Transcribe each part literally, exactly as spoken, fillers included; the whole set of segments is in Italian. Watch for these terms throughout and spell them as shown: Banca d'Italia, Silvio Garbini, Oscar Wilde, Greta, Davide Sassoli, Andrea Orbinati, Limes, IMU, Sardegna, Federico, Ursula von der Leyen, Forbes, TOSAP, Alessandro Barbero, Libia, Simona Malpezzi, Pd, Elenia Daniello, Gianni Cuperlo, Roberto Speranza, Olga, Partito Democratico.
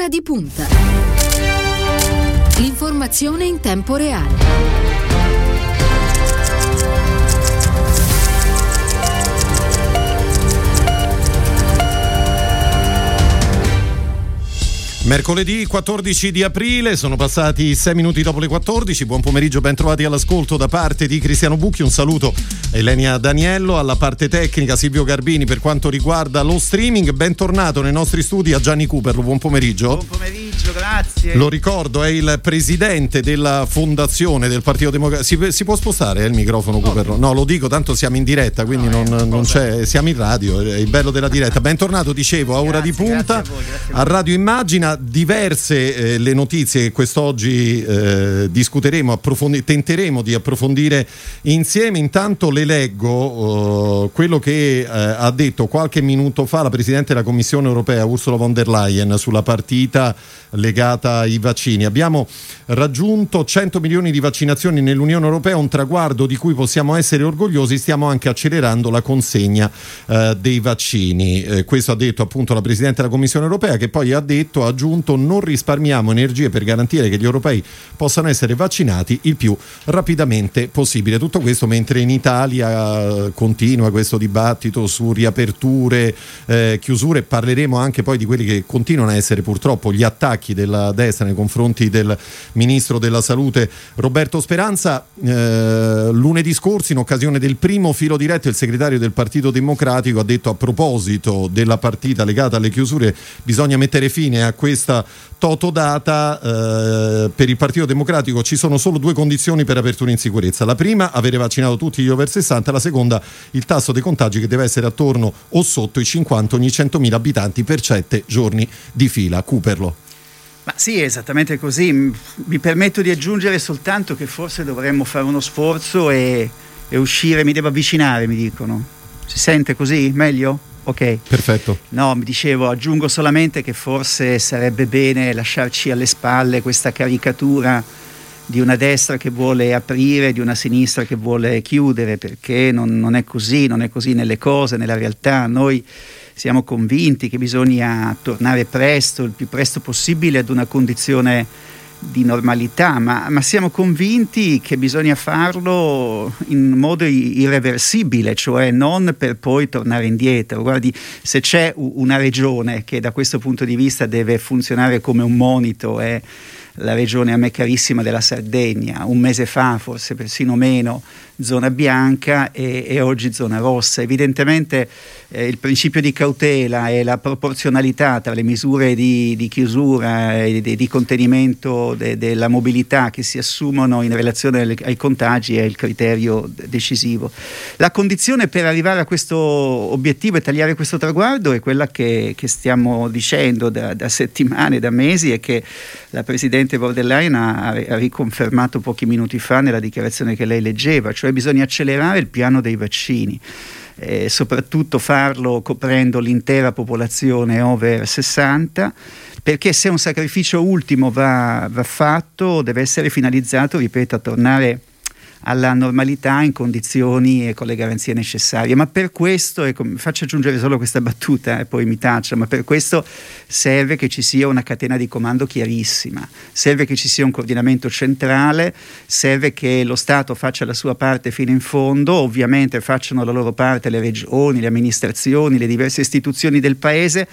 L'ora di punta. L'informazione in tempo reale. Mercoledì quattordici di aprile, sono passati sei minuti dopo le quattordici. Buon pomeriggio, ben trovati all'ascolto da parte di Cristiano Bucchi. Un saluto Elenia Daniello, alla parte tecnica Silvio Garbini per quanto riguarda lo streaming. Bentornato nei nostri studi a Gianni Cuperlo, buon pomeriggio. Buon pomeriggio, grazie. Lo ricordo, è il presidente della fondazione del Partito Democratico. Si, si può spostare il microfono, Cuperlo? No, lo dico, tanto siamo in diretta, quindi no, non, non c'è, siamo in radio, è il bello della diretta. Bentornato, dicevo, a Ora grazie, di Punta, a, voi, a, a Radio Immagina. Diverse eh, le notizie che quest'oggi eh, discuteremo, approfondi- tenteremo di approfondire insieme. Intanto le leggo eh, quello che eh, ha detto qualche minuto fa la Presidente della Commissione Europea Ursula von der Leyen sulla partita legata ai vaccini. Abbiamo raggiunto cento milioni di vaccinazioni nell'Unione Europea, un traguardo di cui possiamo essere orgogliosi, stiamo anche accelerando la consegna eh, dei vaccini. Eh, questo ha detto appunto la Presidente della Commissione Europea, che poi ha detto, ha aggiunto, non risparmiamo energie per garantire che gli europei possano essere vaccinati il più rapidamente possibile. Tutto questo mentre in Italia continua questo dibattito su riaperture, eh, chiusure. Parleremo anche poi di quelli che continuano a essere purtroppo gli attacchi della destra nei confronti del ministro della Salute Roberto Speranza. Eh, lunedì scorso, in occasione del primo filo diretto, il segretario del Partito Democratico ha detto, a proposito della partita legata alle chiusure, bisogna mettere fine a questo questa totodata. Eh, per il Partito Democratico ci sono solo due condizioni per apertura in sicurezza: la prima, avere vaccinato tutti gli over sessanta, la seconda, il tasso dei contagi che deve essere attorno o sotto i cinquanta ogni centomila abitanti per sette giorni di fila. Cuperlo. Ma sì, è esattamente così. Mi permetto di aggiungere soltanto che forse dovremmo fare uno sforzo e, e uscire. Mi devo avvicinare, mi dicono. Si sente così? Meglio? Ok, perfetto. No, mi dicevo, aggiungo solamente che forse sarebbe bene lasciarci alle spalle questa caricatura di una destra che vuole aprire, di una sinistra che vuole chiudere, perché non, non è così, non è così nelle cose, nella realtà. Noi siamo convinti che bisogna tornare presto, il più presto possibile, ad una condizione di normalità, ma, ma siamo convinti che bisogna farlo in modo irreversibile, cioè non per poi tornare indietro. Guardi, se c'è una regione che da questo punto di vista deve funzionare come un monito, è la regione a me carissima della Sardegna. Un mese fa, forse persino meno, zona bianca e, e oggi zona rossa. Evidentemente eh, il principio di cautela e la proporzionalità tra le misure di, di chiusura e di, di contenimento de, della mobilità che si assumono in relazione alle, ai contagi è il criterio decisivo. La condizione per arrivare a questo obiettivo e tagliare questo traguardo è quella che, che stiamo dicendo da, da settimane, da mesi, e che la Presidente von der Leyen ha, ha riconfermato pochi minuti fa nella dichiarazione che lei leggeva, cioè bisogna accelerare il piano dei vaccini, eh, soprattutto farlo coprendo l'intera popolazione over sessanta, perché se un sacrificio ultimo va, va fatto, deve essere finalizzato, ripeto, a tornare alla normalità in condizioni e con le garanzie necessarie. Ma per questo, e faccio aggiungere solo questa battuta e poi mi taccio, ma per questo serve che ci sia una catena di comando chiarissima, serve che ci sia un coordinamento centrale, serve che lo Stato faccia la sua parte fino in fondo, ovviamente facciano la loro parte le regioni, le amministrazioni, le diverse istituzioni del paese,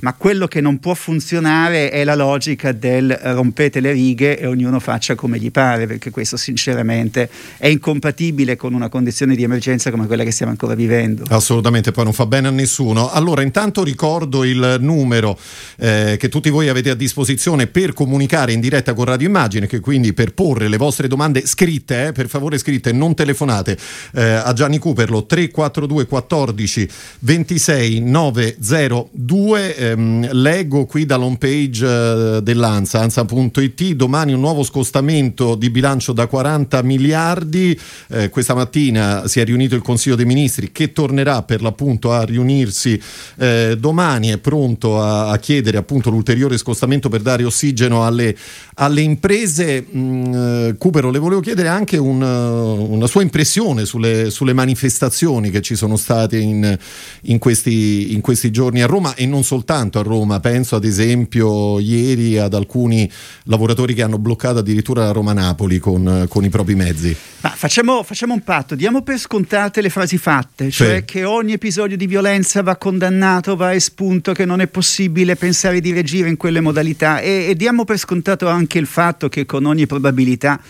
ma quello che non può funzionare è la logica del rompete le righe e ognuno faccia come gli pare, perché questo sinceramente è incompatibile con una condizione di emergenza come quella che stiamo ancora vivendo. Assolutamente, poi non fa bene a nessuno. Allora, intanto ricordo il numero eh, che tutti voi avete a disposizione per comunicare in diretta con Radio Immagine, che quindi per porre le vostre domande scritte, eh, per favore scritte, non telefonate, eh, a Gianni Cuperlo: tre quattro due quattordici ventisei novecentodue. ehm, leggo qui dall'home page eh, dell'Ansa, ansa punto it: domani un nuovo scostamento di bilancio da quaranta miliardi. Eh, questa mattina si è riunito il Consiglio dei Ministri, che tornerà per l'appunto a riunirsi eh, domani, è pronto a, a chiedere appunto l'ulteriore scostamento per dare ossigeno alle, alle imprese. Mh, Cuperlo, le volevo chiedere anche un, una sua impressione sulle, sulle manifestazioni che ci sono state in, in, questi, in questi giorni a Roma, e non soltanto, soltanto a Roma, penso ad esempio ieri ad alcuni lavoratori che hanno bloccato addirittura la Roma-Napoli con, con i propri mezzi. Ma facciamo, facciamo un patto, diamo per scontate le frasi fatte, cioè sì. che ogni episodio di violenza va condannato, va espunto, che non è possibile pensare di reagire in quelle modalità, e, e diamo per scontato anche il fatto che con ogni probabilità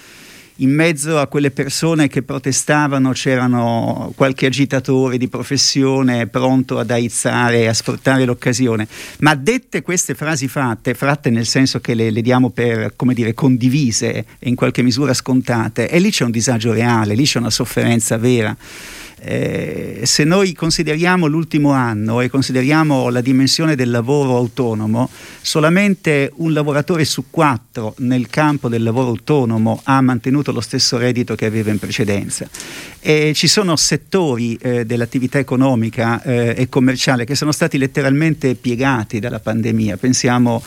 in mezzo a quelle persone che protestavano c'erano qualche agitatore di professione pronto ad aizzare e a sfruttare l'occasione. Ma dette queste frasi fatte, fatte nel senso che le, le diamo per, come dire, condivise e in qualche misura scontate, e lì c'è un disagio reale, lì c'è una sofferenza vera. Eh, se noi consideriamo l'ultimo anno e consideriamo la dimensione del lavoro autonomo, solamente un lavoratore su quattro nel campo del lavoro autonomo ha mantenuto lo stesso reddito che aveva in precedenza, e ci sono settori eh, dell'attività economica eh, e commerciale che sono stati letteralmente piegati dalla pandemia. Pensiamo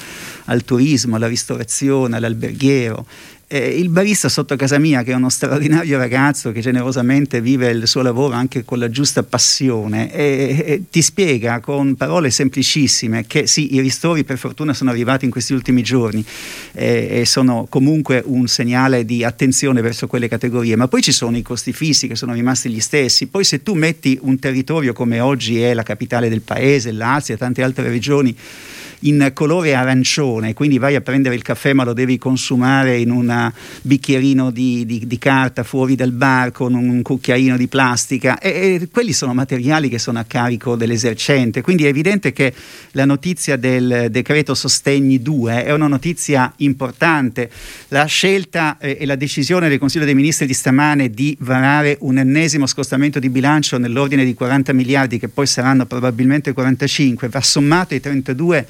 al turismo, alla ristorazione, all'alberghiero. Eh, il barista sotto casa mia, che è uno straordinario ragazzo che generosamente vive il suo lavoro anche con la giusta passione, e, e ti spiega con parole semplicissime che sì, i ristori per fortuna sono arrivati in questi ultimi giorni eh, e sono comunque un segnale di attenzione verso quelle categorie, ma poi ci sono i costi fissi che sono rimasti gli stessi. Poi se tu metti un territorio come oggi è la capitale del paese, Lazio e tante altre regioni, in colore arancione, quindi vai a prendere il caffè ma lo devi consumare in un bicchierino di, di, di carta fuori dal bar con un cucchiaino di plastica, e, e quelli sono materiali che sono a carico dell'esercente. Quindi è evidente che la notizia del decreto Sostegni due è una notizia importante. La scelta e la decisione del Consiglio dei Ministri di stamane di varare un ennesimo scostamento di bilancio nell'ordine di quaranta miliardi, che poi saranno probabilmente quarantacinque, va sommato ai trentadue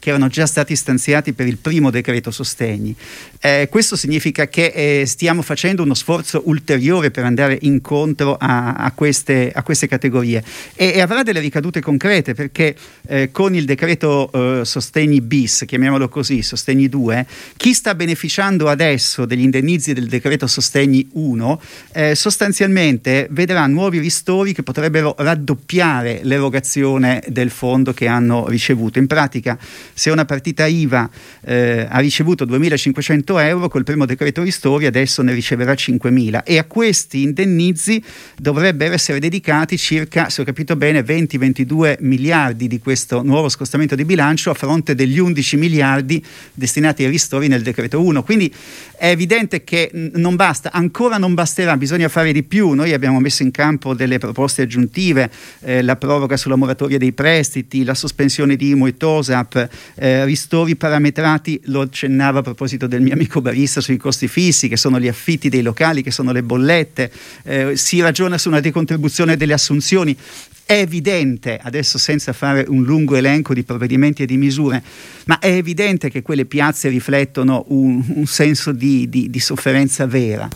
che erano già stati stanziati per il primo decreto sostegni. Eh, questo significa che eh, stiamo facendo uno sforzo ulteriore per andare incontro a, a, queste, a queste categorie, e, e avrà delle ricadute concrete, perché eh, con il decreto eh, sostegni bis, chiamiamolo così, sostegni due, chi sta beneficiando adesso degli indennizi del decreto sostegni uno eh, sostanzialmente vedrà nuovi ristori che potrebbero raddoppiare l'erogazione del fondo che hanno ricevuto. In pratica, se una partita I V A eh, ha ricevuto duemilacinquecento euro, col primo decreto ristori adesso ne riceverà cinquemila, e a questi indennizi dovrebbero essere dedicati circa, se ho capito bene, venti ventidue miliardi di questo nuovo scostamento di bilancio, a fronte degli undici miliardi destinati ai ristori nel decreto uno. Quindi è evidente che non basta, ancora non basterà, bisogna fare di più. Noi abbiamo messo in campo delle proposte aggiuntive, eh, la proroga sulla moratoria dei prestiti, la sospensione di I M U e TOSAP, eh, ristori parametrati, lo accennava a proposito del mio amico barista, sui costi fissi che sono gli affitti dei locali, che sono le bollette, eh, si ragiona su una decontribuzione delle assunzioni. È evidente, adesso senza fare un lungo elenco di provvedimenti e di misure, ma è evidente che quelle piazze riflettono un, un senso di, di, di sofferenza vera.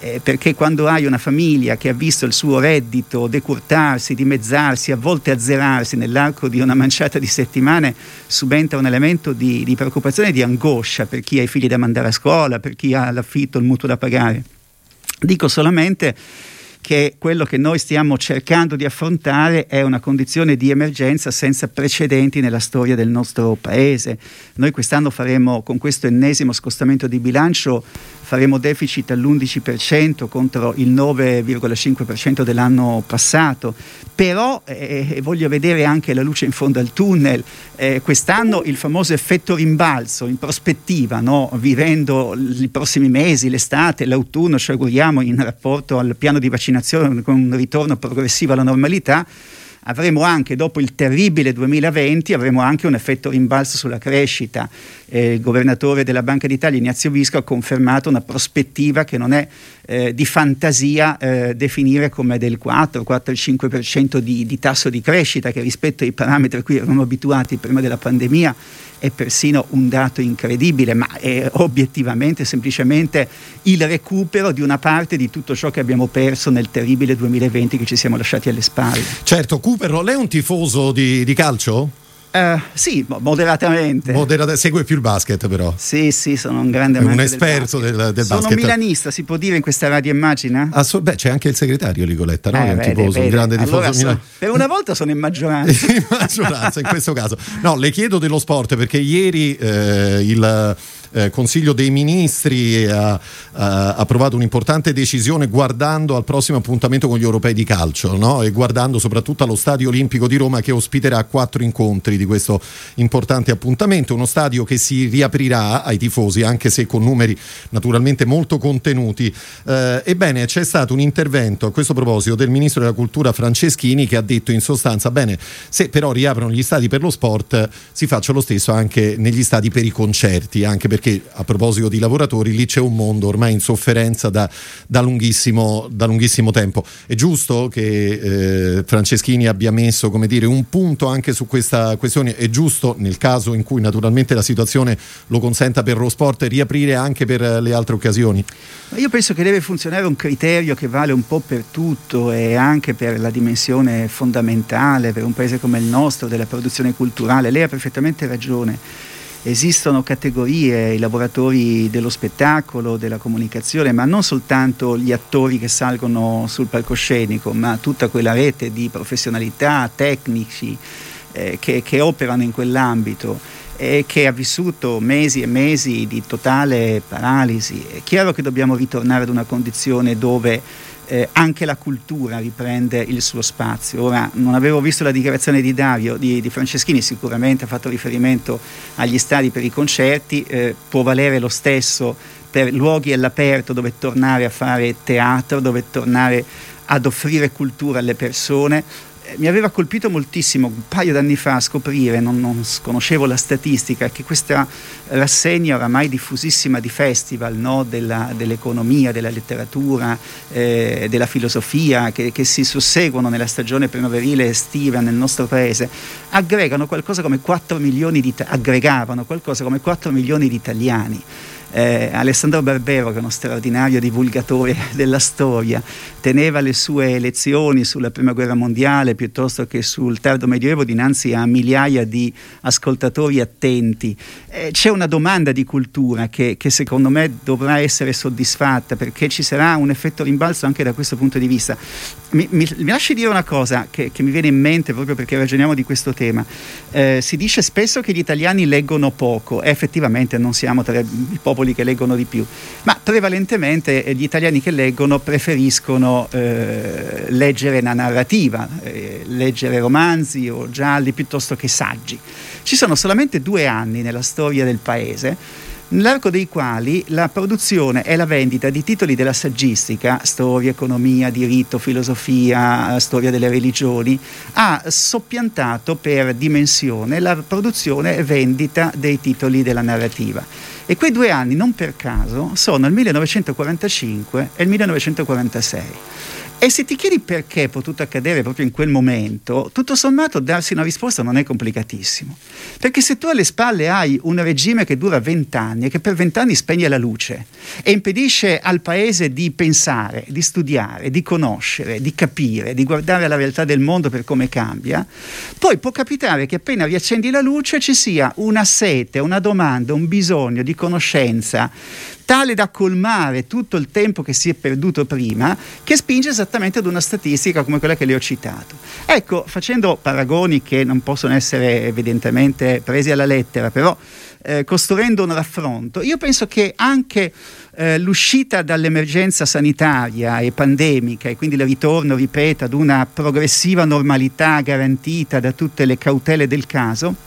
Eh, perché quando hai una famiglia che ha visto il suo reddito decurtarsi, dimezzarsi, a volte azzerarsi nell'arco di una manciata di settimane, subentra un elemento di, di preoccupazione e di angoscia per chi ha i figli da mandare a scuola, per chi ha l'affitto, il mutuo da pagare. Dico solamente che quello che noi stiamo cercando di affrontare è una condizione di emergenza senza precedenti nella storia del nostro paese. Noi quest'anno faremo, con questo ennesimo scostamento di bilancio, faremo deficit all'undici per cento contro il nove virgola cinque per cento dell'anno passato, però eh, voglio vedere anche la luce in fondo al tunnel. Eh, quest'anno il famoso effetto rimbalzo in prospettiva, no? Vivendo i prossimi mesi, l'estate, l'autunno, ci auguriamo, in rapporto al piano di vaccinazione, con un ritorno progressivo alla normalità, avremo anche, dopo il terribile duemilaventi, avremo anche un effetto rimbalzo sulla crescita. Eh, il governatore della Banca d'Italia, Ignazio Visco, ha confermato una prospettiva che non è eh, di fantasia eh, definire come del quattro, quattro virgola cinque per cento di, di tasso di crescita, che rispetto ai parametri a cui eravamo abituati prima della pandemia è persino un dato incredibile, ma è obiettivamente semplicemente il recupero di una parte di tutto ciò che abbiamo perso nel terribile duemilaventi che ci siamo lasciati alle spalle. Certo, Cuperlo, lei è un tifoso di, di calcio? Uh, sì, moderatamente. Moderata, segue più il basket, però. Sì, sì, sono un grande amante. Un esperto del basket. Del, del sono basket. Milanista, si può dire in questa Radio Immagina? Assol- beh, c'è anche il segretario Ligoletta, no? Eh, è un vede, tifoso, vede. Un grande tifoso allora milanista. So, per una volta sono in maggioranza. In maggioranza, in questo caso. No, le chiedo dello sport perché ieri eh, il Eh, Consiglio dei Ministri ha, ha approvato un'importante decisione guardando al prossimo appuntamento con gli europei di calcio, no? E guardando soprattutto allo Stadio Olimpico di Roma, che ospiterà quattro incontri di questo importante appuntamento, uno stadio che si riaprirà ai tifosi anche se con numeri naturalmente molto contenuti. Eh, ebbene, c'è stato un intervento a questo proposito del Ministro della Cultura Franceschini, che ha detto in sostanza: bene, se però riaprono gli stadi per lo sport, si faccia lo stesso anche negli stadi per i concerti, anche per perché a proposito di lavoratori lì c'è un mondo ormai in sofferenza da, da, lunghissimo, da lunghissimo tempo. È giusto che eh, Franceschini abbia messo, come dire, un punto anche su questa questione. È giusto, nel caso in cui naturalmente la situazione lo consenta per lo sport, riaprire anche per le altre occasioni? Io penso che deve funzionare un criterio che vale un po' per tutto, e anche per la dimensione fondamentale per un paese come il nostro della produzione culturale. Lei ha perfettamente ragione. Esistono categorie, i lavoratori dello spettacolo, della comunicazione, ma non soltanto gli attori che salgono sul palcoscenico, ma tutta quella rete di professionalità, tecnici eh, che, che operano in quell'ambito e che ha vissuto mesi e mesi di totale paralisi. È chiaro che dobbiamo ritornare ad una condizione dove eh, anche la cultura riprende il suo spazio. Ora, non avevo visto la dichiarazione di Dario, di, di Franceschini, sicuramente ha fatto riferimento agli stadi per i concerti, eh, può valere lo stesso per luoghi all'aperto dove tornare a fare teatro, dove tornare ad offrire cultura alle persone. Mi aveva colpito moltissimo un paio d'anni fa a scoprire, non, non conoscevo la statistica, che questa rassegna oramai diffusissima di festival, no? della, dell'economia, della letteratura, eh, della filosofia che, che si susseguono nella stagione primaverile e estiva nel nostro paese, aggregano qualcosa come quattro milioni di, aggregavano qualcosa come quattro milioni di italiani. Eh, Alessandro Barbero, che è uno straordinario divulgatore della storia, teneva le sue lezioni sulla prima guerra mondiale piuttosto che sul tardo medioevo dinanzi a migliaia di ascoltatori attenti. Eh, c'è una domanda di cultura che, che secondo me dovrà essere soddisfatta, perché ci sarà un effetto rimbalzo anche da questo punto di vista. Mi, mi, mi lasci dire una cosa che, che mi viene in mente proprio perché ragioniamo di questo tema. Eh, si dice spesso che gli italiani leggono poco, e effettivamente non siamo tra i popoli che leggono di più, ma prevalentemente gli italiani che leggono preferiscono eh, leggere una narrativa, eh, leggere romanzi o gialli piuttosto che saggi. Ci sono solamente due anni nella storia del paese nell'arco dei quali la produzione e la vendita di titoli della saggistica, storia, economia, diritto, filosofia, storia delle religioni, ha soppiantato per dimensione la produzione e vendita dei titoli della narrativa. E quei due anni, non per caso, sono il millenovecentoquarantacinque e il millenovecentoquarantasei. E se ti chiedi perché è potuto accadere proprio in quel momento, tutto sommato darsi una risposta non è complicatissimo, perché se tu alle spalle hai un regime che dura vent'anni e che per vent'anni spegne la luce e impedisce al paese di pensare, di studiare, di conoscere, di capire, di guardare la realtà del mondo per come cambia, poi può capitare che appena riaccendi la luce ci sia una sete, una domanda, un bisogno di conoscenza tale da colmare tutto il tempo che si è perduto prima, che spinge esattamente ad una statistica come quella che le ho citato. Ecco, facendo paragoni che non possono essere evidentemente presi alla lettera, però eh, costruendo un raffronto, io penso che anche eh, l'uscita dall'emergenza sanitaria e pandemica, e quindi il ritorno, ripeto, ad una progressiva normalità garantita da tutte le cautele del caso,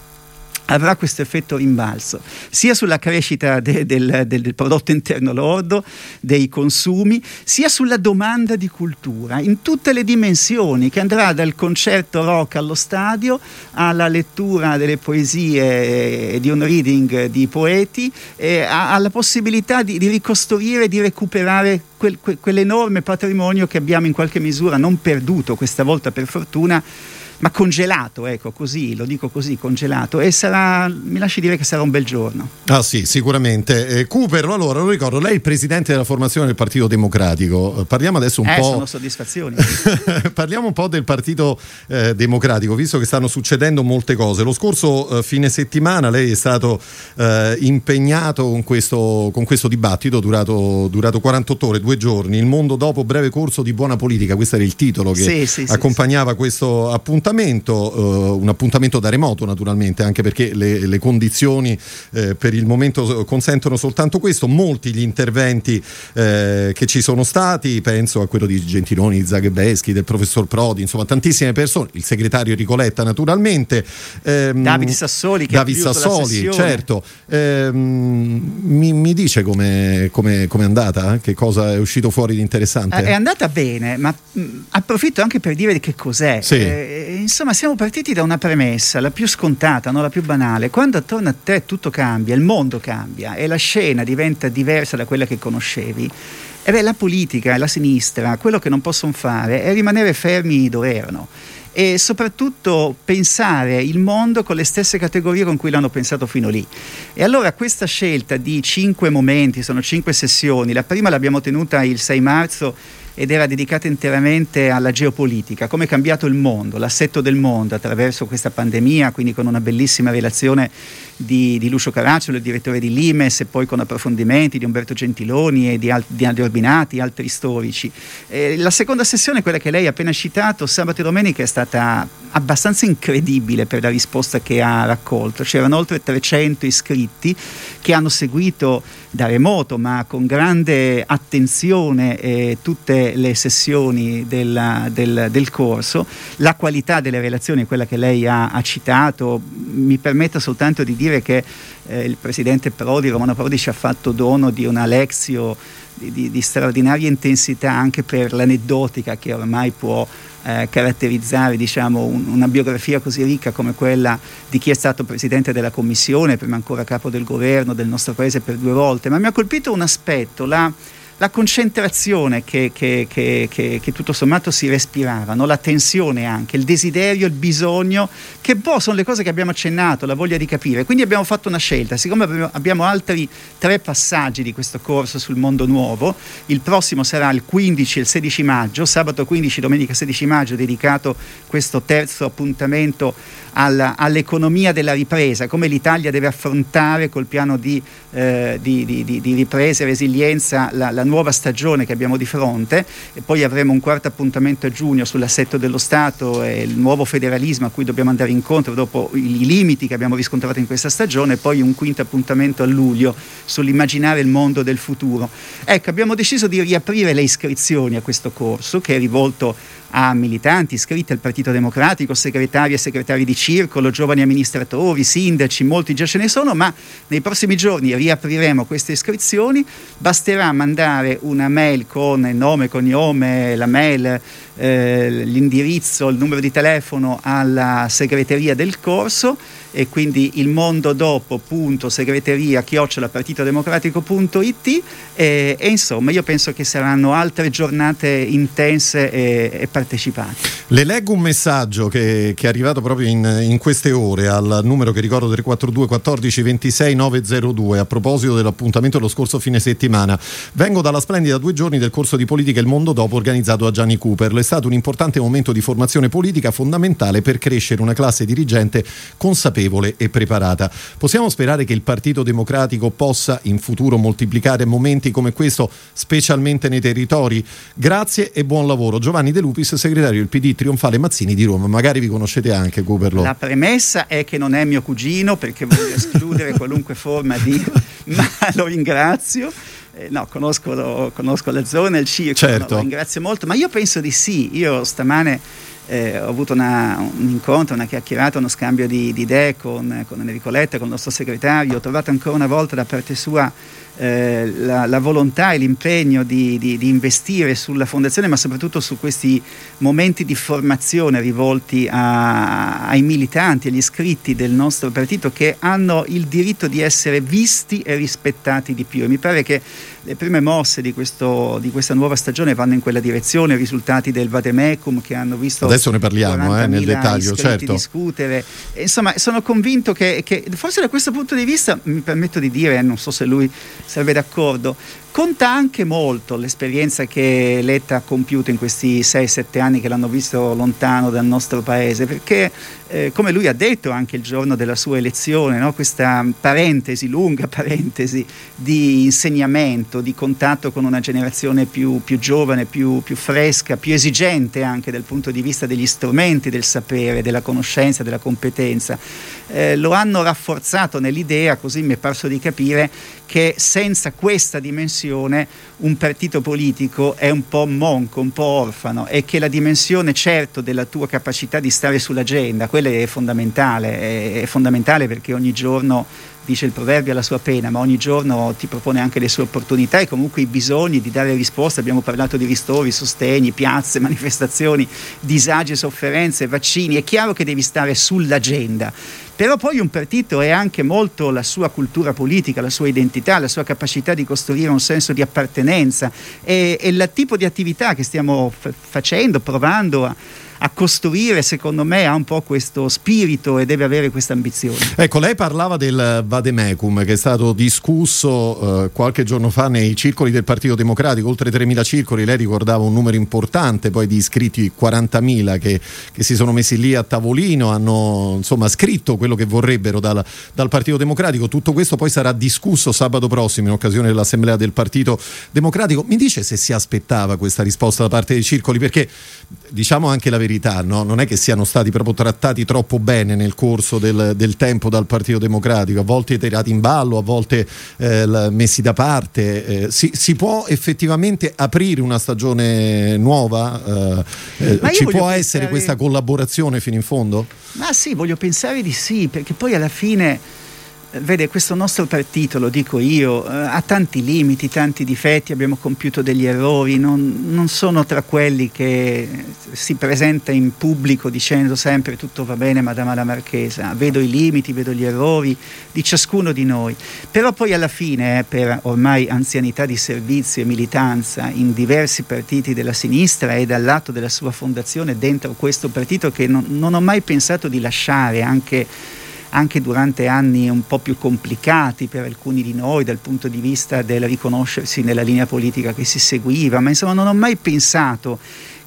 avrà questo effetto rimbalzo sia sulla crescita de, del, del, del prodotto interno lordo, dei consumi, sia sulla domanda di cultura in tutte le dimensioni, che andrà dal concerto rock allo stadio, alla lettura delle poesie, eh, di un reading di poeti, eh, alla possibilità di, di ricostruire, di recuperare quel, quel, quell'enorme patrimonio che abbiamo in qualche misura non perduto, questa volta per fortuna, ma congelato, ecco, così lo dico, così congelato, e sarà, mi lasci dire che sarà un bel giorno. Ah sì, sicuramente. eh, Cuperlo, allora lo ricordo, lei è il presidente della formazione del Partito Democratico, parliamo adesso un eh, po'. Sono soddisfazioni. Parliamo un po' del Partito eh, Democratico, visto che stanno succedendo molte cose. Lo scorso eh, fine settimana lei è stato eh, impegnato con questo, con questo dibattito durato, durato quarantotto ore, due giorni, Il mondo dopo breve corso di buona politica, questo era il titolo che sì, sì, accompagnava sì, questo sì. appuntamento, eh, un appuntamento da remoto naturalmente, anche perché le, le condizioni eh, per il momento consentono soltanto questo. Molti gli interventi eh, che ci sono stati, penso a quello di Gentiloni, di Zagabeschi, del professor Prodi, insomma tantissime persone, il segretario Enrico Letta naturalmente, ehm, Davide Sassoli che Davide Sassoli, certo. ehm, mi, mi dice come è andata? Che cosa è uscito fuori di interessante? È andata bene, ma approfitto anche per dire che cos'è. Sì. Eh, insomma, siamo partiti da una premessa, la più scontata, no? La più banale. Quando attorno a te tutto cambia, il mondo cambia e la scena diventa diversa da quella che conoscevi. E beh, la politica, la sinistra, quello che non possono fare è rimanere fermi dove erano. E soprattutto pensare il mondo con le stesse categorie con cui l'hanno pensato fino lì. E allora questa scelta di cinque momenti, sono cinque sessioni, la prima l'abbiamo tenuta il sei marzo ed era dedicata interamente alla geopolitica, come è cambiato il mondo, l'assetto del mondo attraverso questa pandemia, quindi con una bellissima relazione di, di Lucio Caracciolo, il direttore di Limes, e poi con approfondimenti di Umberto Gentiloni e di, al- di Andrea Orbinati, altri storici. Eh, la seconda sessione, quella che lei ha appena citato, sabato e domenica, è stata abbastanza incredibile per la risposta che ha raccolto. C'erano oltre trecento iscritti che hanno seguito da remoto, ma con grande attenzione, eh, tutte le sessioni della, del, del corso. La qualità delle relazioni, quella che lei ha, ha citato, mi permetta soltanto di dire che eh, il presidente Prodi, Romano Prodi, ci ha fatto dono di una lezio di, di straordinaria intensità, anche per l'aneddotica che ormai può Eh, caratterizzare, diciamo, un, una biografia così ricca come quella di chi è stato presidente della commissione, prima ancora capo del governo del nostro paese per due volte. Ma mi ha colpito un aspetto, la, la concentrazione che, che, che, che, che tutto sommato si respirava, no? La tensione anche, il desiderio, il bisogno, che boh, sono le cose che abbiamo accennato, la voglia di capire. Quindi abbiamo fatto una scelta, siccome abbiamo altri tre passaggi di questo corso sul mondo nuovo, il prossimo sarà il quindici e il sedici maggio, sabato quindici, domenica sedici maggio, dedicato questo terzo appuntamento alla, all'economia della ripresa, come l'Italia deve affrontare col piano di, eh, di, di, di, di ripresa e resilienza la, la nuova stagione che abbiamo di fronte. E poi avremo un quarto appuntamento a giugno sull'assetto dello Stato e il nuovo federalismo a cui dobbiamo andare incontro dopo i limiti che abbiamo riscontrato in questa stagione, e poi un quinto appuntamento a luglio sull'immaginare il mondo del futuro. Ecco, abbiamo deciso di riaprire le iscrizioni a questo corso, che è rivolto a militanti iscritti al Partito Democratico, segretari e segretari di circolo, giovani amministratori, sindaci, molti già ce ne sono, ma nei prossimi giorni riapriremo queste iscrizioni. Basterà mandare una mail con nome, cognome, la mail, eh, l'indirizzo, il numero di telefono alla segreteria del corso, e quindi il mondo dopo.segreteria chiocciola partitodemocratico.it, e, e insomma io penso che saranno altre giornate intense e, e partecipanti. Le leggo un messaggio che, che è arrivato proprio in, in queste ore al numero che ricordo tre quattro due quattordici ventisei nove zero due a proposito dell'appuntamento dello scorso fine settimana. Vengo dalla splendida due giorni del corso di politica Il mondo dopo organizzato da Gianni Cuperlo. È stato un importante momento di formazione politica fondamentale per crescere una classe dirigente consapevole e preparata. Possiamo sperare che il Partito Democratico possa in futuro moltiplicare momenti come questo, specialmente nei territori? Grazie e buon lavoro. Giovanni De Lupi, segretario del P D Trionfale Mazzini di Roma. Magari vi conoscete anche, Cuperlo. La premessa è che non è mio cugino, perché voglio escludere qualunque forma di... ma lo ringrazio. Eh, no, conosco, lo, conosco la zona, il circo, certo. No, ringrazio molto, ma io penso di sì. Io stamane Eh, ho avuto una, un incontro, una chiacchierata, uno scambio di, di idee con, con Enrico Letta, con il nostro segretario. Ho trovato ancora una volta da parte sua eh, la, la volontà e l'impegno di, di, di investire sulla fondazione, ma soprattutto su questi momenti di formazione rivolti a, ai militanti, agli iscritti del nostro partito, che hanno il diritto di essere visti e rispettati di più. E mi pare che le prime mosse di, questo, di questa nuova stagione vanno in quella direzione. I risultati del Vademecum, che hanno visto adesso ne parliamo eh, nel dettaglio, certo, discutere. Insomma, sono convinto che, che forse da questo punto di vista, mi permetto di dire, non so se lui sarebbe d'accordo, conta anche molto l'esperienza che Letta ha compiuto in questi sei sette anni che l'hanno visto lontano dal nostro paese, perché eh, come lui ha detto anche il giorno della sua elezione, no? Questa parentesi, lunga parentesi di insegnamento, di contatto con una generazione più, più giovane, più, più fresca, più esigente anche dal punto di vista degli strumenti del sapere, della conoscenza, della competenza, eh, lo hanno rafforzato nell'idea, così mi è parso di capire, che senza questa dimensione un partito politico è un po' monco, un po' orfano, e che la dimensione, certo, della tua capacità di stare sull'agenda, quella è fondamentale, è fondamentale perché ogni giorno, dice il proverbio, alla sua pena, ma ogni giorno ti propone anche le sue opportunità e comunque i bisogni di dare risposte. Abbiamo parlato di ristori, sostegni, piazze, manifestazioni, disagi, sofferenze, vaccini. È chiaro che devi stare sull'agenda, però poi un partito è anche molto la sua cultura politica, la sua identità, la sua capacità di costruire un senso di appartenenza, e, e il tipo di attività che stiamo f- facendo, provando a a costruire, secondo me, ha un po' questo spirito e deve avere questa ambizione. Ecco, lei parlava del vademecum che è stato discusso eh, qualche giorno fa nei circoli del Partito Democratico, oltre tremila circoli, lei ricordava un numero importante poi di iscritti, quarantamila che, che si sono messi lì a tavolino, hanno insomma scritto quello che vorrebbero dal, dal Partito Democratico. Tutto questo poi sarà discusso sabato prossimo in occasione dell'Assemblea del Partito Democratico. Mi dice se si aspettava questa risposta da parte dei circoli, perché diciamo anche la verità, no? Non è che siano stati proprio trattati troppo bene nel corso del, del tempo dal Partito Democratico, a volte tirati in ballo, a volte eh, messi da parte. Eh, si, si può effettivamente aprire una stagione nuova? Eh, eh, ci può pensare... essere questa collaborazione fino in fondo? Ma sì, voglio pensare di sì, perché poi alla fine... Vede, questo nostro partito, lo dico io, eh, ha tanti limiti, tanti difetti, abbiamo compiuto degli errori, non, non sono tra quelli che si presenta in pubblico dicendo sempre tutto va bene, madama la marchesa, vedo i limiti, vedo gli errori di ciascuno di noi, però poi alla fine, eh, per ormai anzianità di servizio e militanza in diversi partiti della sinistra e dal lato della sua fondazione dentro questo partito, che non, non ho mai pensato di lasciare, anche... anche durante anni un po' più complicati per alcuni di noi dal punto di vista del riconoscersi nella linea politica che si seguiva, ma insomma non ho mai pensato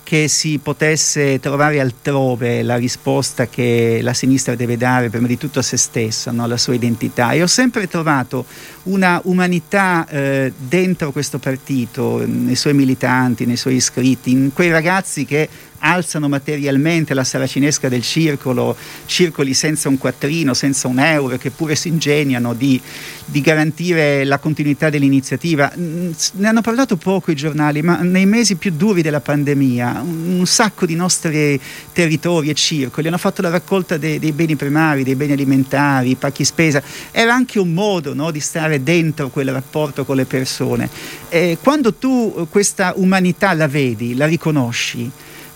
che si potesse trovare altrove la risposta che la sinistra deve dare prima di tutto a se stessa, no? Alla sua identità, e ho sempre trovato una umanità eh, dentro questo partito, nei suoi militanti, nei suoi iscritti, in quei ragazzi che alzano materialmente la saracinesca del circolo, circoli senza un quattrino, senza un euro, che pure si ingegnano di, di garantire la continuità dell'iniziativa. Ne hanno parlato poco i giornali, ma nei mesi più duri della pandemia un sacco di nostri territori e circoli hanno fatto la raccolta dei, dei beni primari, dei beni alimentari, pacchi spesa. Era anche un modo, no, di stare dentro quel rapporto con le persone. Eh, quando tu questa umanità la vedi, la riconosci,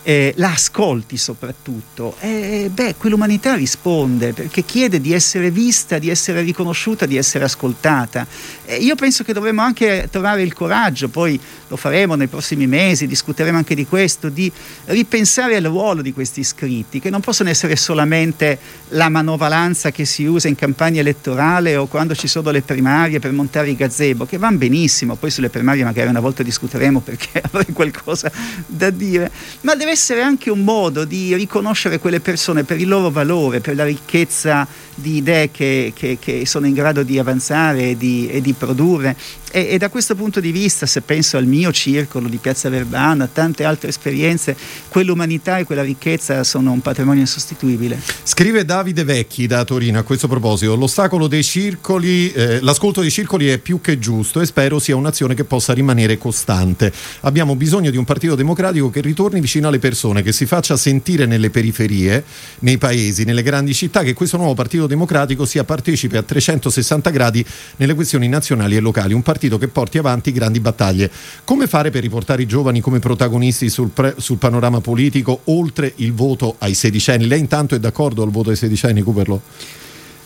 Eh, la ascolti soprattutto, eh, beh, quell'umanità risponde, perché chiede di essere vista, di essere riconosciuta, di essere ascoltata. Eh, io penso che dovremmo anche trovare il coraggio, poi lo faremo nei prossimi mesi, discuteremo anche di questo, di ripensare al ruolo di questi iscritti, che non possono essere solamente la manovalanza che si usa in campagna elettorale o quando ci sono le primarie per montare i gazebo, che vanno benissimo, poi sulle primarie magari una volta discuteremo perché avrei qualcosa da dire, ma deve essere anche un modo di riconoscere quelle persone per il loro valore, per la ricchezza di idee che, che, che sono in grado di avanzare e di, e di produrre. E, e da questo punto di vista, se penso al mio circolo di Piazza Verbana, a tante altre esperienze, quell'umanità e quella ricchezza sono un patrimonio insostituibile. Scrive Davide Vecchi da Torino a questo proposito: l'ostacolo dei circoli, eh, l'ascolto dei circoli è più che giusto e spero sia un'azione che possa rimanere costante. Abbiamo bisogno di un Partito Democratico che ritorni vicino alle persone, che si faccia sentire nelle periferie, nei paesi, nelle grandi città, che questo nuovo Partito Democratico sia partecipe a trecentosessanta gradi nelle questioni nazionali e locali, un partito che porti avanti grandi battaglie. Come fare per riportare i giovani come protagonisti sul, pre- sul panorama politico oltre il voto ai sedicenni? Lei intanto è d'accordo al voto ai sedicenni, Cuperlo?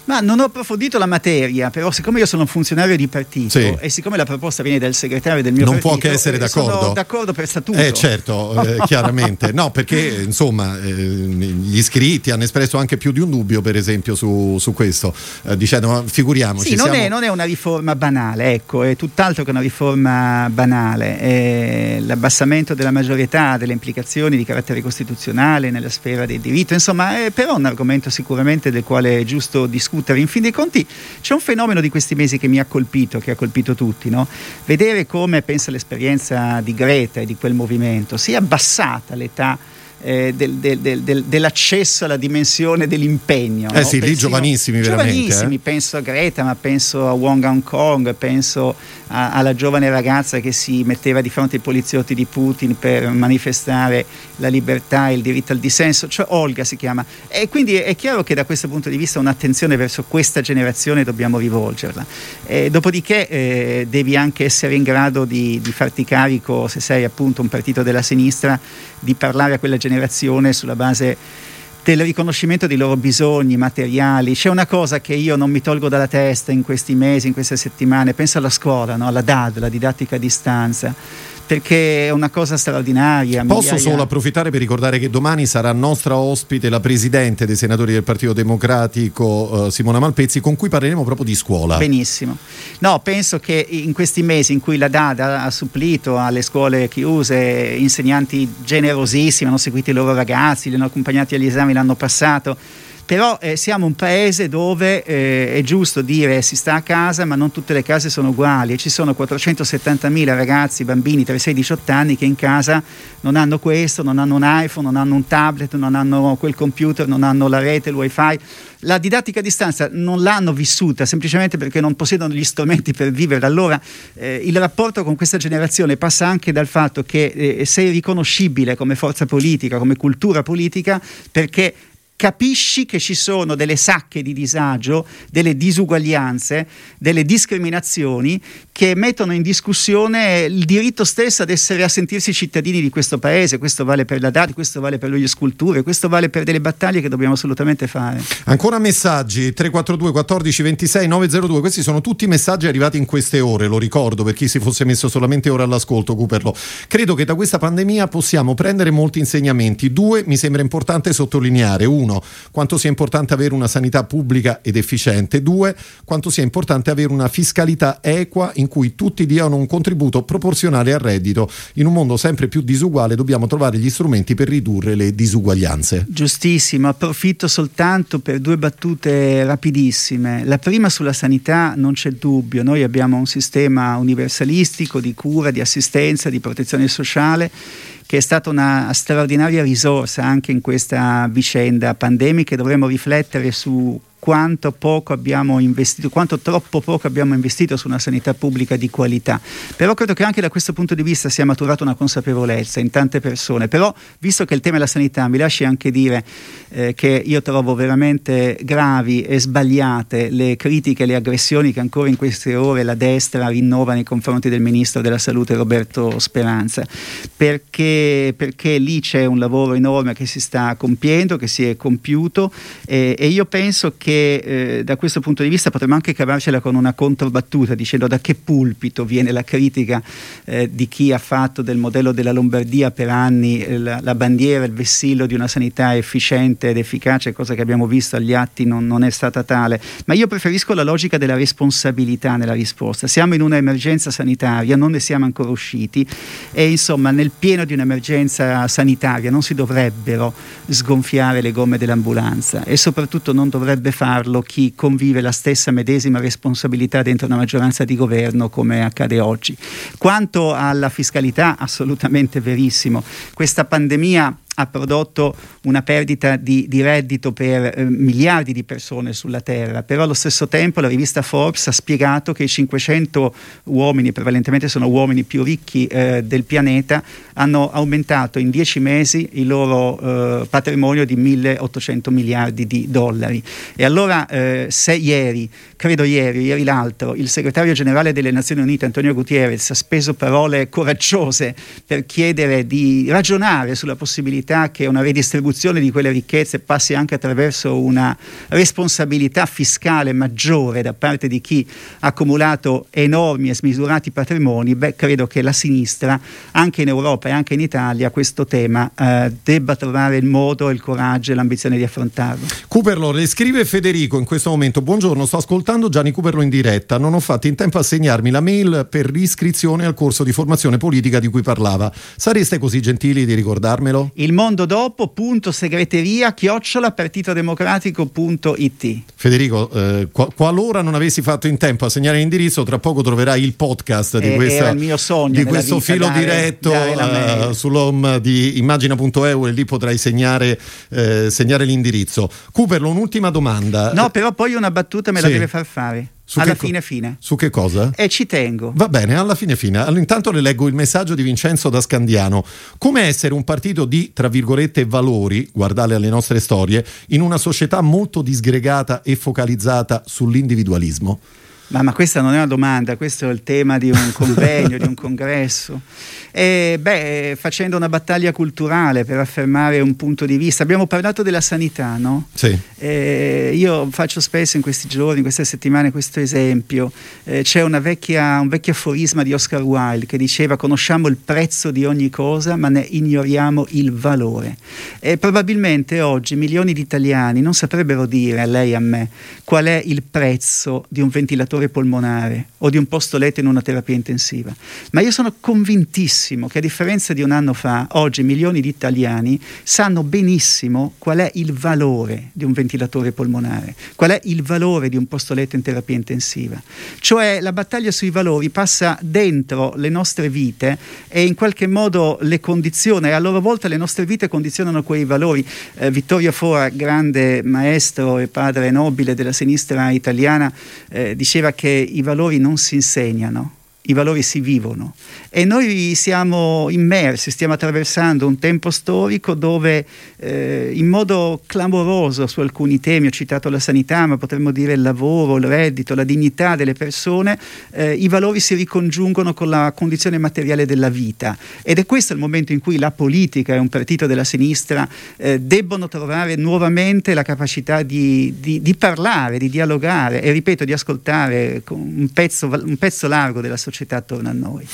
Ma non ho approfondito la materia, però siccome io sono un funzionario di partito, sì, e siccome la proposta viene dal segretario del mio non partito, non può che essere d'accordo. Sono d'accordo per statuto. Eh certo, eh, chiaramente. No, perché insomma eh, gli iscritti hanno espresso anche più di un dubbio, per esempio, su, su questo, eh, dicendo figuriamoci. Sì, non, siamo... è, non è una riforma banale, ecco, è tutt'altro che una riforma banale. È l'abbassamento della maggiore età, delle implicazioni di carattere costituzionale nella sfera del diritto, insomma, è però un argomento sicuramente del quale è giusto discutere. In fin dei conti c'è un fenomeno di questi mesi che mi ha colpito, che ha colpito tutti, no? Vedere come, pensa l'esperienza di Greta e di quel movimento, si è abbassata l'età eh, del, del, del, del, dell'accesso alla dimensione dell'impegno. Eh no? Sì, Pensino, lì giovanissimi veramente. Giovanissimi, eh? Penso a Greta, ma penso a Wong Hong Kong, penso a, alla giovane ragazza che si metteva di fronte ai poliziotti di Putin per manifestare la libertà e il diritto al dissenso, cioè Olga si chiama. E quindi è chiaro che da questo punto di vista un'attenzione verso questa generazione dobbiamo rivolgerla. E dopodiché eh, devi anche essere in grado di, di farti carico, se sei appunto un partito della sinistra, di parlare a quella generazione sulla base del riconoscimento dei loro bisogni materiali. C'è una cosa che io non mi tolgo dalla testa in questi mesi, in queste settimane, penso alla scuola, no? Alla D A D, la didattica a distanza, perché è una cosa straordinaria. Posso migliaia... solo approfittare per ricordare che domani sarà nostra ospite la presidente dei senatori del Partito Democratico, eh, Simona Malpezzi, con cui parleremo proprio di scuola. Benissimo. No, penso che in questi mesi in cui la D A D ha supplito alle scuole chiuse, insegnanti generosissimi hanno seguito i loro ragazzi, li hanno accompagnati agli esami l'anno passato, però eh, siamo un paese dove eh, è giusto dire si sta a casa, ma non tutte le case sono uguali e ci sono quattrocentosettantamila ragazzi, bambini tra i sei e i diciotto anni che in casa non hanno questo, non hanno un iPhone, non hanno un tablet, non hanno quel computer, non hanno la rete, il wifi. La didattica a distanza non l'hanno vissuta semplicemente perché non possiedono gli strumenti per viverla. Allora eh, il rapporto con questa generazione passa anche dal fatto che eh, sei riconoscibile come forza politica, come cultura politica, perché capisci che ci sono delle sacche di disagio, delle disuguaglianze, delle discriminazioni che mettono in discussione il diritto stesso ad essere, a sentirsi cittadini di questo paese. Questo vale per la D A D, questo vale per le sculture, questo vale per delle battaglie che dobbiamo assolutamente fare. Ancora messaggi tre quattro due quattordici ventisei nove zero due, questi sono tutti messaggi arrivati in queste ore, lo ricordo per chi si fosse messo solamente ora all'ascolto. Cuperlo, credo che da questa pandemia possiamo prendere molti insegnamenti. Due, mi sembra importante sottolineare: uno, quanto sia importante avere una sanità pubblica ed efficiente; due, quanto sia importante avere una fiscalità equa in cui tutti diano un contributo proporzionale al reddito. In un mondo sempre più disuguale dobbiamo trovare gli strumenti per ridurre le disuguaglianze. Giustissimo, approfitto soltanto per due battute rapidissime. La prima sulla sanità: non c'è dubbio, noi abbiamo un sistema universalistico di cura, di assistenza, di protezione sociale che è stata una straordinaria risorsa anche in questa vicenda pandemica, e dovremmo riflettere su quanto poco abbiamo investito, quanto troppo poco abbiamo investito su una sanità pubblica di qualità. Però credo che anche da questo punto di vista sia maturata una consapevolezza in tante persone. Però, visto che il tema è la sanità, mi lasci anche dire eh, che io trovo veramente gravi e sbagliate le critiche e le aggressioni che ancora in queste ore la destra rinnova nei confronti del ministro della salute Roberto Speranza, perché, perché lì c'è un lavoro enorme che si sta compiendo, che si è compiuto, eh, e io penso che Che, eh, da questo punto di vista potremmo anche cavarcela con una controbattuta, dicendo: da che pulpito viene la critica eh, di chi ha fatto del modello della Lombardia per anni eh, la, la bandiera, il vessillo di una sanità efficiente ed efficace, cosa che abbiamo visto agli atti non, non è stata tale. Ma io preferisco la logica della responsabilità nella risposta. Siamo in una emergenza sanitaria, non ne siamo ancora usciti, e insomma nel pieno di un'emergenza sanitaria non si dovrebbero sgonfiare le gomme dell'ambulanza, e soprattutto non dovrebbe fare farlo chi convive la stessa medesima responsabilità dentro una maggioranza di governo, come accade oggi. Quanto alla fiscalità, assolutamente verissimo. Questa pandemia ha prodotto una perdita di, di reddito per eh, miliardi di persone sulla terra, però allo stesso tempo la rivista Forbes ha spiegato che i cinquecento uomini, prevalentemente sono uomini, più ricchi eh, del pianeta, hanno aumentato in dieci mesi il loro eh, patrimonio di milleottocento miliardi di dollari. E allora eh, se ieri credo ieri, ieri l'altro, il segretario generale delle Nazioni Unite, Antonio Guterres, ha speso parole coraggiose per chiedere di ragionare sulla possibilità che una redistribuzione di quelle ricchezze passi anche attraverso una responsabilità fiscale maggiore da parte di chi ha accumulato enormi e smisurati patrimoni. Beh, credo che la sinistra, anche in Europa e anche in Italia, questo tema eh, debba trovare il modo, il coraggio e l'ambizione di affrontarlo. Cuperlo, le scrive Federico in questo momento: buongiorno, sto ascoltando Gianni Cuperlo in diretta, non ho fatto in tempo a segnarmi la mail per l'iscrizione al corso di formazione politica di cui parlava, sareste così gentili di ricordarmelo? Il mondo dopo punto segreteria chiocciola partitodemocratico.it. Federico, eh, qual- qualora non avessi fatto in tempo a segnare l'indirizzo, tra poco troverai il podcast di, eh, questa, di questo vita, filo dare, diretto dare uh, sull'home di immagina punto e u, e lì potrai segnare, eh, segnare l'indirizzo. Cuperlo, un'ultima domanda. No, però poi una battuta me sì. la deve far fare. Su alla fine co- fine. Su che cosa? E ci tengo. Va bene, alla fine fine. Allora, intanto le leggo il messaggio di Vincenzo da Scandiano. Come essere un partito di, tra virgolette, valori, guardate alle nostre storie, in una società molto disgregata e focalizzata sull'individualismo? Ma, ma questa non è una domanda, questo è il tema di un convegno, di un congresso. E, beh, facendo una battaglia culturale per affermare un punto di vista. Abbiamo parlato della sanità, no? Sì. E io faccio spesso in questi giorni, in queste settimane, questo esempio. E c'è una vecchia, un vecchio aforisma di Oscar Wilde che diceva: conosciamo il prezzo di ogni cosa, ma ne ignoriamo il valore. E probabilmente oggi milioni di italiani non saprebbero dire, a lei e a me, qual è il prezzo di un ventilatore polmonare o di un posto letto in una terapia intensiva. Ma io sono convintissimo che, a differenza di un anno fa, oggi milioni di italiani sanno benissimo qual è il valore di un ventilatore polmonare, qual è il valore di un posto letto in terapia intensiva. Cioè, la battaglia sui valori passa dentro le nostre vite e in qualche modo le condiziona, e a loro volta le nostre vite condizionano quei valori. eh, Vittorio Foa, grande maestro e padre nobile della sinistra italiana, eh, diceva che i valori non si insegnano, i valori si vivono, e noi siamo immersi, stiamo attraversando un tempo storico dove eh, in modo clamoroso su alcuni temi, ho citato la sanità, ma potremmo dire il lavoro, il reddito, la dignità delle persone, eh, i valori si ricongiungono con la condizione materiale della vita, ed è questo il momento in cui la politica e un partito della sinistra eh, debbono trovare nuovamente la capacità di, di, di parlare, di dialogare e, ripeto, di ascoltare un pezzo, un pezzo largo della società città attorno a noi.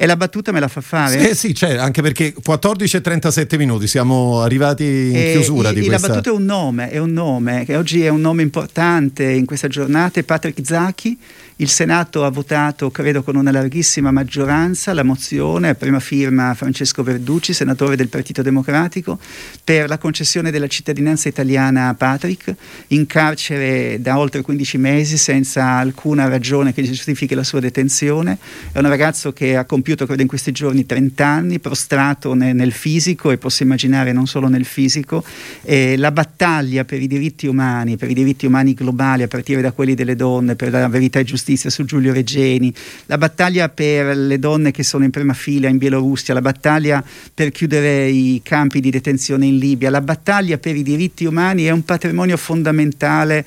E la battuta me la fa fare? Eh sì, c'è, anche perché quattordici e trentasette minuti siamo arrivati in e chiusura i, di questa. La battuta è un nome, è un nome che oggi è un nome importante in questa giornata, è Patrick Zaki. Il Senato ha votato, credo con una larghissima maggioranza, la mozione a prima firma Francesco Verducci, senatore del Partito Democratico, per la concessione della cittadinanza italiana a Patrick, in carcere da oltre quindici mesi senza alcuna ragione che giustifichi la sua detenzione. È un ragazzo che ha compiuto, credo in questi giorni, trenta anni, prostrato ne, nel fisico, e posso immaginare non solo nel fisico. Eh, la battaglia per i diritti umani, per i diritti umani globali, a partire da quelli delle donne, per la verità e giustizia su Giulio Regeni, la battaglia per le donne che sono in prima fila in Bielorussia, la battaglia per chiudere i campi di detenzione in Libia, la battaglia per i diritti umani è un patrimonio fondamentale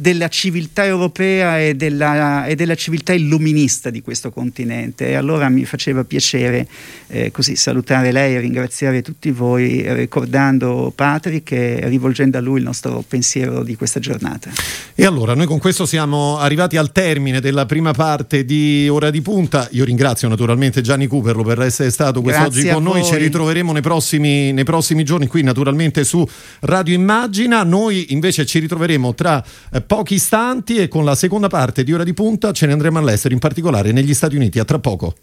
della civiltà europea e della, e della civiltà illuminista di questo continente. E allora mi faceva piacere eh, così salutare lei e ringraziare tutti voi, ricordando Patrick e rivolgendo a lui il nostro pensiero di questa giornata. E allora noi con questo siamo arrivati al termine della prima parte di Ora di Punta. Io ringrazio naturalmente Gianni Cuperlo per essere stato quest'oggi con noi. Ci ritroveremo nei prossimi, nei prossimi giorni qui naturalmente su Radio Immagina. Noi invece ci ritroveremo tra eh, pochi istanti, e con la seconda parte di Ora di Punta ce ne andremo all'estero, in particolare negli Stati Uniti. A tra poco.